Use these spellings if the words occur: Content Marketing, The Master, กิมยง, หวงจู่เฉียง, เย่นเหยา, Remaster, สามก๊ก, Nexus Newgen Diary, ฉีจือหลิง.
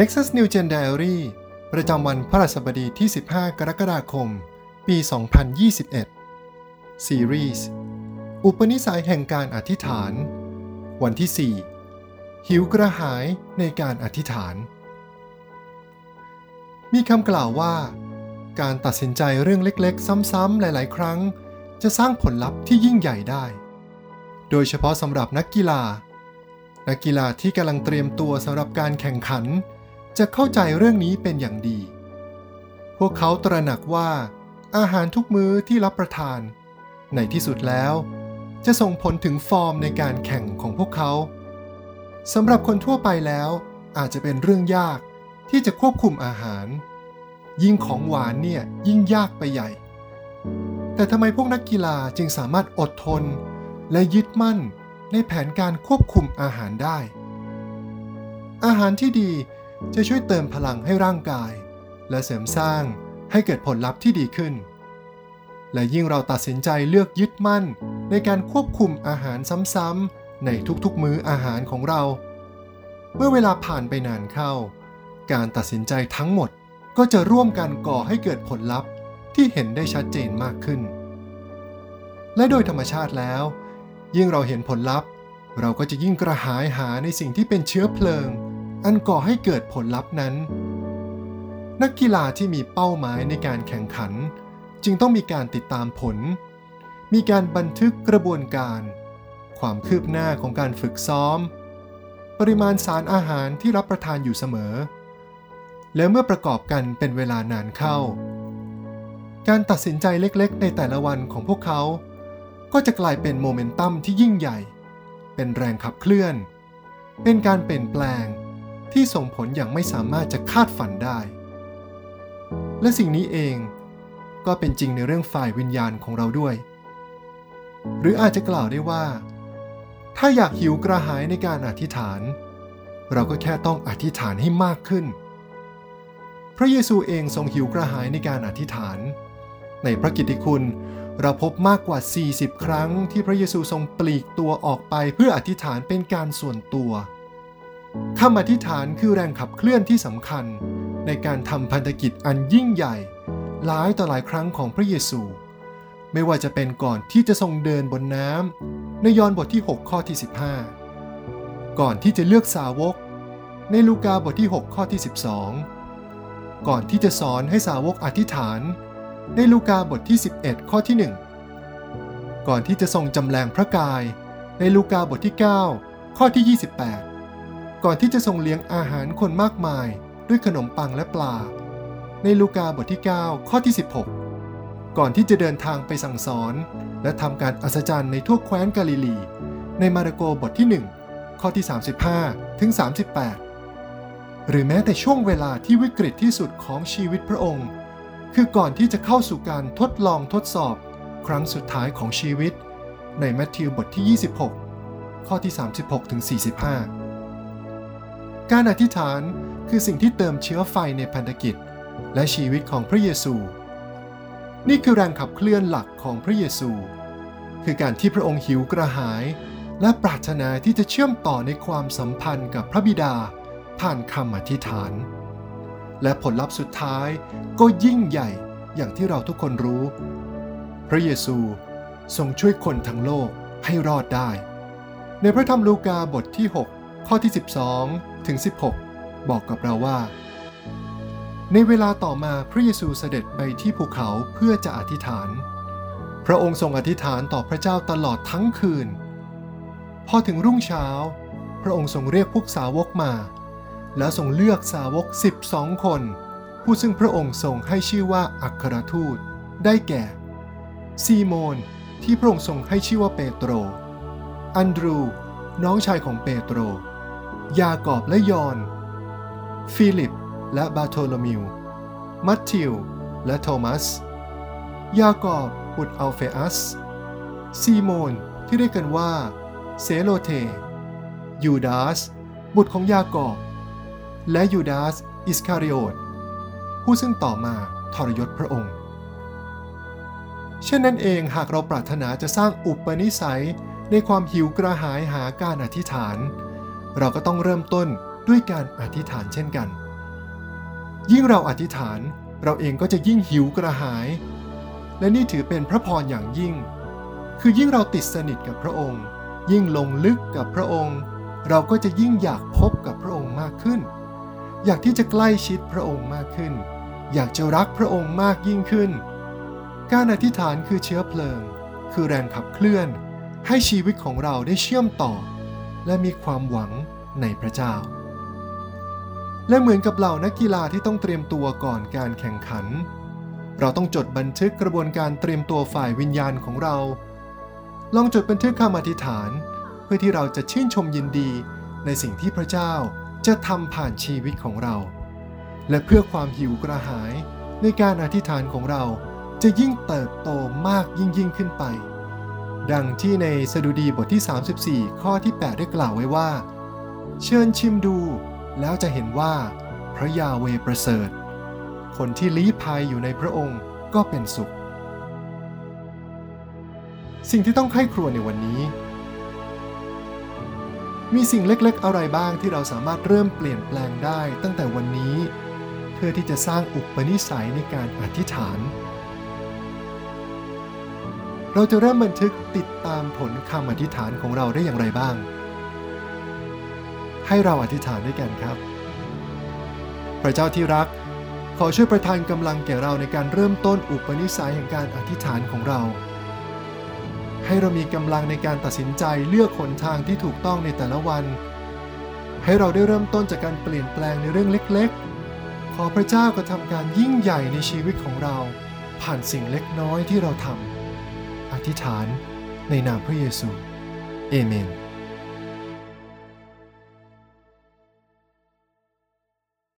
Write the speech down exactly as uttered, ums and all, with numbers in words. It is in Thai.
Nexus Newgen Diary ประจำวันพฤหัสบดีที่ สิบห้า กรกฎาคม ปี สองพันยี่สิบเอ็ด Series อุปนิสัยแห่งการอธิษฐาน วันที่ สี่ หิวกระหายในการอธิษฐาน มีคำกล่าวว่าการตัดสินใจเรื่องเล็กๆซ้ำๆหลายๆครั้งจะสร้างผลลัพธ์ที่ยิ่งใหญ่ได้โดยเฉพาะสำหรับนักกีฬานักกีฬาที่กำลังเตรียมตัวสำหรับการแข่งขันจะเข้าใจเรื่องนี้เป็นอย่างดีพวกเขาตระหนักว่าอาหารทุกมื้อที่รับประทานในที่สุดแล้วจะส่งผลถึงฟอร์มในการแข่งของพวกเขาสำหรับคนทั่วไปแล้วอาจจะเป็นเรื่องยากที่จะควบคุมอาหารยิ่งของหวานเนี่ยยิ่งยากไปใหญ่แต่ทำไมพวกนักกีฬาจึงสามารถอดทนและยึดมั่นในแผนการควบคุมอาหารได้อาหารที่ดีจะช่วยเติมพลังให้ร่างกายและเสริมสร้างให้เกิดผลลัพธ์ที่ดีขึ้นและยิ่งเราตัดสินใจเลือกยึดมั่นในการควบคุมอาหารซ้ำๆในทุกๆมื้ออาหารของเราเมื่อเวลาผ่านไปนานเข้าการตัดสินใจทั้งหมดก็จะร่วมกันก่อให้เกิดผลลัพธ์ที่เห็นได้ชัดเจนมากขึ้นและโดยธรรมชาติแล้วยิ่งเราเห็นผลลัพธ์เราก็จะยิ่งกระหายหาในสิ่งที่เป็นเชื้อเพลิงอันก่อให้เกิดผลลัพธ์นั้นนักกีฬาที่มีเป้าหมายในการแข่งขันจึงต้องมีการติดตามผลมีการบันทึกกระบวนการความคืบหน้าของการฝึกซ้อมปริมาณสารอาหารที่รับประทานอยู่เสมอและเมื่อประกอบกันเป็นเวลานานเข้าการตัดสินใจเล็กๆในแต่ละวันของพวกเขาก็จะกลายเป็นโมเมนตัมที่ยิ่งใหญ่เป็นแรงขับเคลื่อนเป็นการเปลี่ยนแปลงที่ส่งผลอย่างไม่สามารถจะคาดฝันได้และสิ่งนี้เองก็เป็นจริงในเรื่องฝ่ายวิญญาณของเราด้วยหรืออาจจะกล่าวได้ว่าถ้าอยากหิวกระหายในการอธิษฐานเราก็แค่ต้องอธิษฐานให้มากขึ้นพระเยซูเองทรงหิวกระหายในการอธิษฐานในพระกิตติคุณเราพบมากกว่าสี่สิบครั้งที่พระเยซูทรงปลีกตัวออกไปเพื่ออธิษฐานเป็นการส่วนตัวคำอธิษฐานคือแรงขับเคลื่อนที่สำคัญในการทำพันธกิจอันยิ่งใหญ่หลายต่อหลายครั้งของพระเยซูไม่ว่าจะเป็นก่อนที่จะทรงเดินบนน้ำในยอห์นบทที่หกข้อที่สิบห้าก่อนที่จะเลือกสาวกในลูกาบทที่หกข้อที่สิบสองก่อนที่จะสอนให้สาวกอธิษฐานในลูกาบทที่สิบเอ็ดข้อที่หนึ่งก่อนที่จะทรงจำแรงพระกายในลูกาบทที่เก้าข้อที่ยี่สิบแปดก่อนที่จะทรงเลี้ยงอาหารคนมากมายด้วยขนมปังและปลาในลูกาบทที่เก้าข้อที่สิบหกก่อนที่จะเดินทางไปสั่งสอนและทำการอัศจรรย์ในทั่วแคว้นกาลิลีในมาระโกบทที่หนึ่งข้อที่สามสิบห้าถึงสามสิบแปดหรือแม้แต่ช่วงเวลาที่วิกฤตที่สุดของชีวิตพระองค์คือก่อนที่จะเข้าสู่การทดลองทดสอบครั้งสุดท้ายของชีวิตในมัทธิวบทที่ยี่สิบหกข้อที่สามสิบหกถึงสี่สิบห้าการอธิษฐานคือสิ่งที่เติมเชื้อไฟในพันธกิจและชีวิตของพระเยซูนี่คือแรงขับเคลื่อนหลักของพระเยซูคือการที่พระองค์หิวกระหายและปรารถนาที่จะเชื่อมต่อในความสัมพันธ์กับพระบิดาผ่านคำอธิษฐานและผลลัพธ์สุดท้ายก็ยิ่งใหญ่อย่างที่เราทุกคนรู้พระเยซูทรงช่วยคนทั้งโลกให้รอดได้ในพระธรรมลูกาบทที่หกข้อที่สิบสองถึงสิบหกบอกกับเราว่าในเวลาต่อมาพระเยซูเสด็จไปที่ภูเขาเพื่อจะอธิษฐานพระองค์ทรงอธิษฐานต่อพระเจ้าตลอดทั้งคืนพอถึงรุ่งเช้าพระองค์ทรงเรียกพวกสาวกมาแล้วทรงเลือกสาวกสิบสองคนผู้ซึ่งพระองค์ทรงให้ชื่อว่าอัครทูตได้แก่ซีโมนที่พระองค์ทรงให้ชื่อว่าเปโตรอันดรูน้องชายของเปโตรยากอบและยอห์นฟิลิปและบาร์โธโลมิวมัทธิวและโทมัสยากอบบุตรอัลเฟอัสซีโมนที่เรียกกันว่าเซโลเทยูดาสบุตรของยากอบและยูดาสอิสคาริโอตผู้ซึ่งต่อมาทรยศพระองค์เช่นนั้นเองหากเราปรารถนาจะสร้างอุปนิสัยในความหิวกระหายหาการอธิษฐานเราก็ต้องเริ่มต้นด้วยการอธิษฐานเช่นกัน ยิ่งเราอธิษฐานเราเองก็จะยิ่งหิวกระหายและนี่ถือเป็นพระพรอย่างยิ่งคือยิ่งเราติดสนิทกับพระองค์ยิ่งลงลึกกับพระองค์เราก็จะยิ่งอยากพบกับพระองค์มากขึ้นอยากที่จะใกล้ชิดพระองค์มากขึ้นอยากจะรักพระองค์มากยิ่งขึ้นการอธิษฐานคือเชื้อเพลิงคือแรงขับเคลื่อนให้ชีวิตของเราได้เชื่อมต่อและมีความหวังในพระเจ้าและเหมือนกับเหล่านักกีฬาที่ต้องเตรียมตัวก่อนการแข่งขันเราต้องจดบันทึกกระบวนการเตรียมตัวฝ่ายวิญญาณของเราลองจดบันทึกคำอธิษฐานเพื่อที่เราจะชื่นชมยินดีในสิ่งที่พระเจ้าจะทำผ่านชีวิตของเราและเพื่อความหิวกระหายในการอธิษฐานของเราจะยิ่งเติบโตมากยิ่งยิ่งขึ้นไปดังที่ในสดุดีบทที่สามสิบสี่ข้อที่แปดได้กล่าวไว้ว่าเชิญชิมดูแล้วจะเห็นว่าพระยาห์เวห์ประเสริฐคนที่ลี้ภัยอยู่ในพระองค์ก็เป็นสุขสิ่งที่ต้องใคร่ครวญในวันนี้มีสิ่งเล็กๆอะไรบ้างที่เราสามารถเริ่มเปลี่ยนแปลงได้ตั้งแต่วันนี้เพื่อที่จะสร้างอุปนิสัยในการอธิษฐานเราจะเริ่มบันทึกติดตามผลคำอธิษฐานของเราได้อย่างไรบ้างให้เราอธิษฐานด้วยกันครับพระเจ้าที่รักขอช่วยประทานกำลังแก่เราในการเริ่มต้นอุปนิสัยแห่งการอธิษฐานของเราให้เรามีกำลังในการตัดสินใจเลือกหนทางที่ถูกต้องในแต่ละวันให้เราได้เริ่มต้นจากการเปลี่ยนแปลงในเรื่องเล็กๆขอพระเจ้ากระทำการยิ่งใหญ่ในชีวิตของเราผ่านสิ่งเล็กน้อยที่เราทำอธิษฐานในนามพระเยซูเอเมน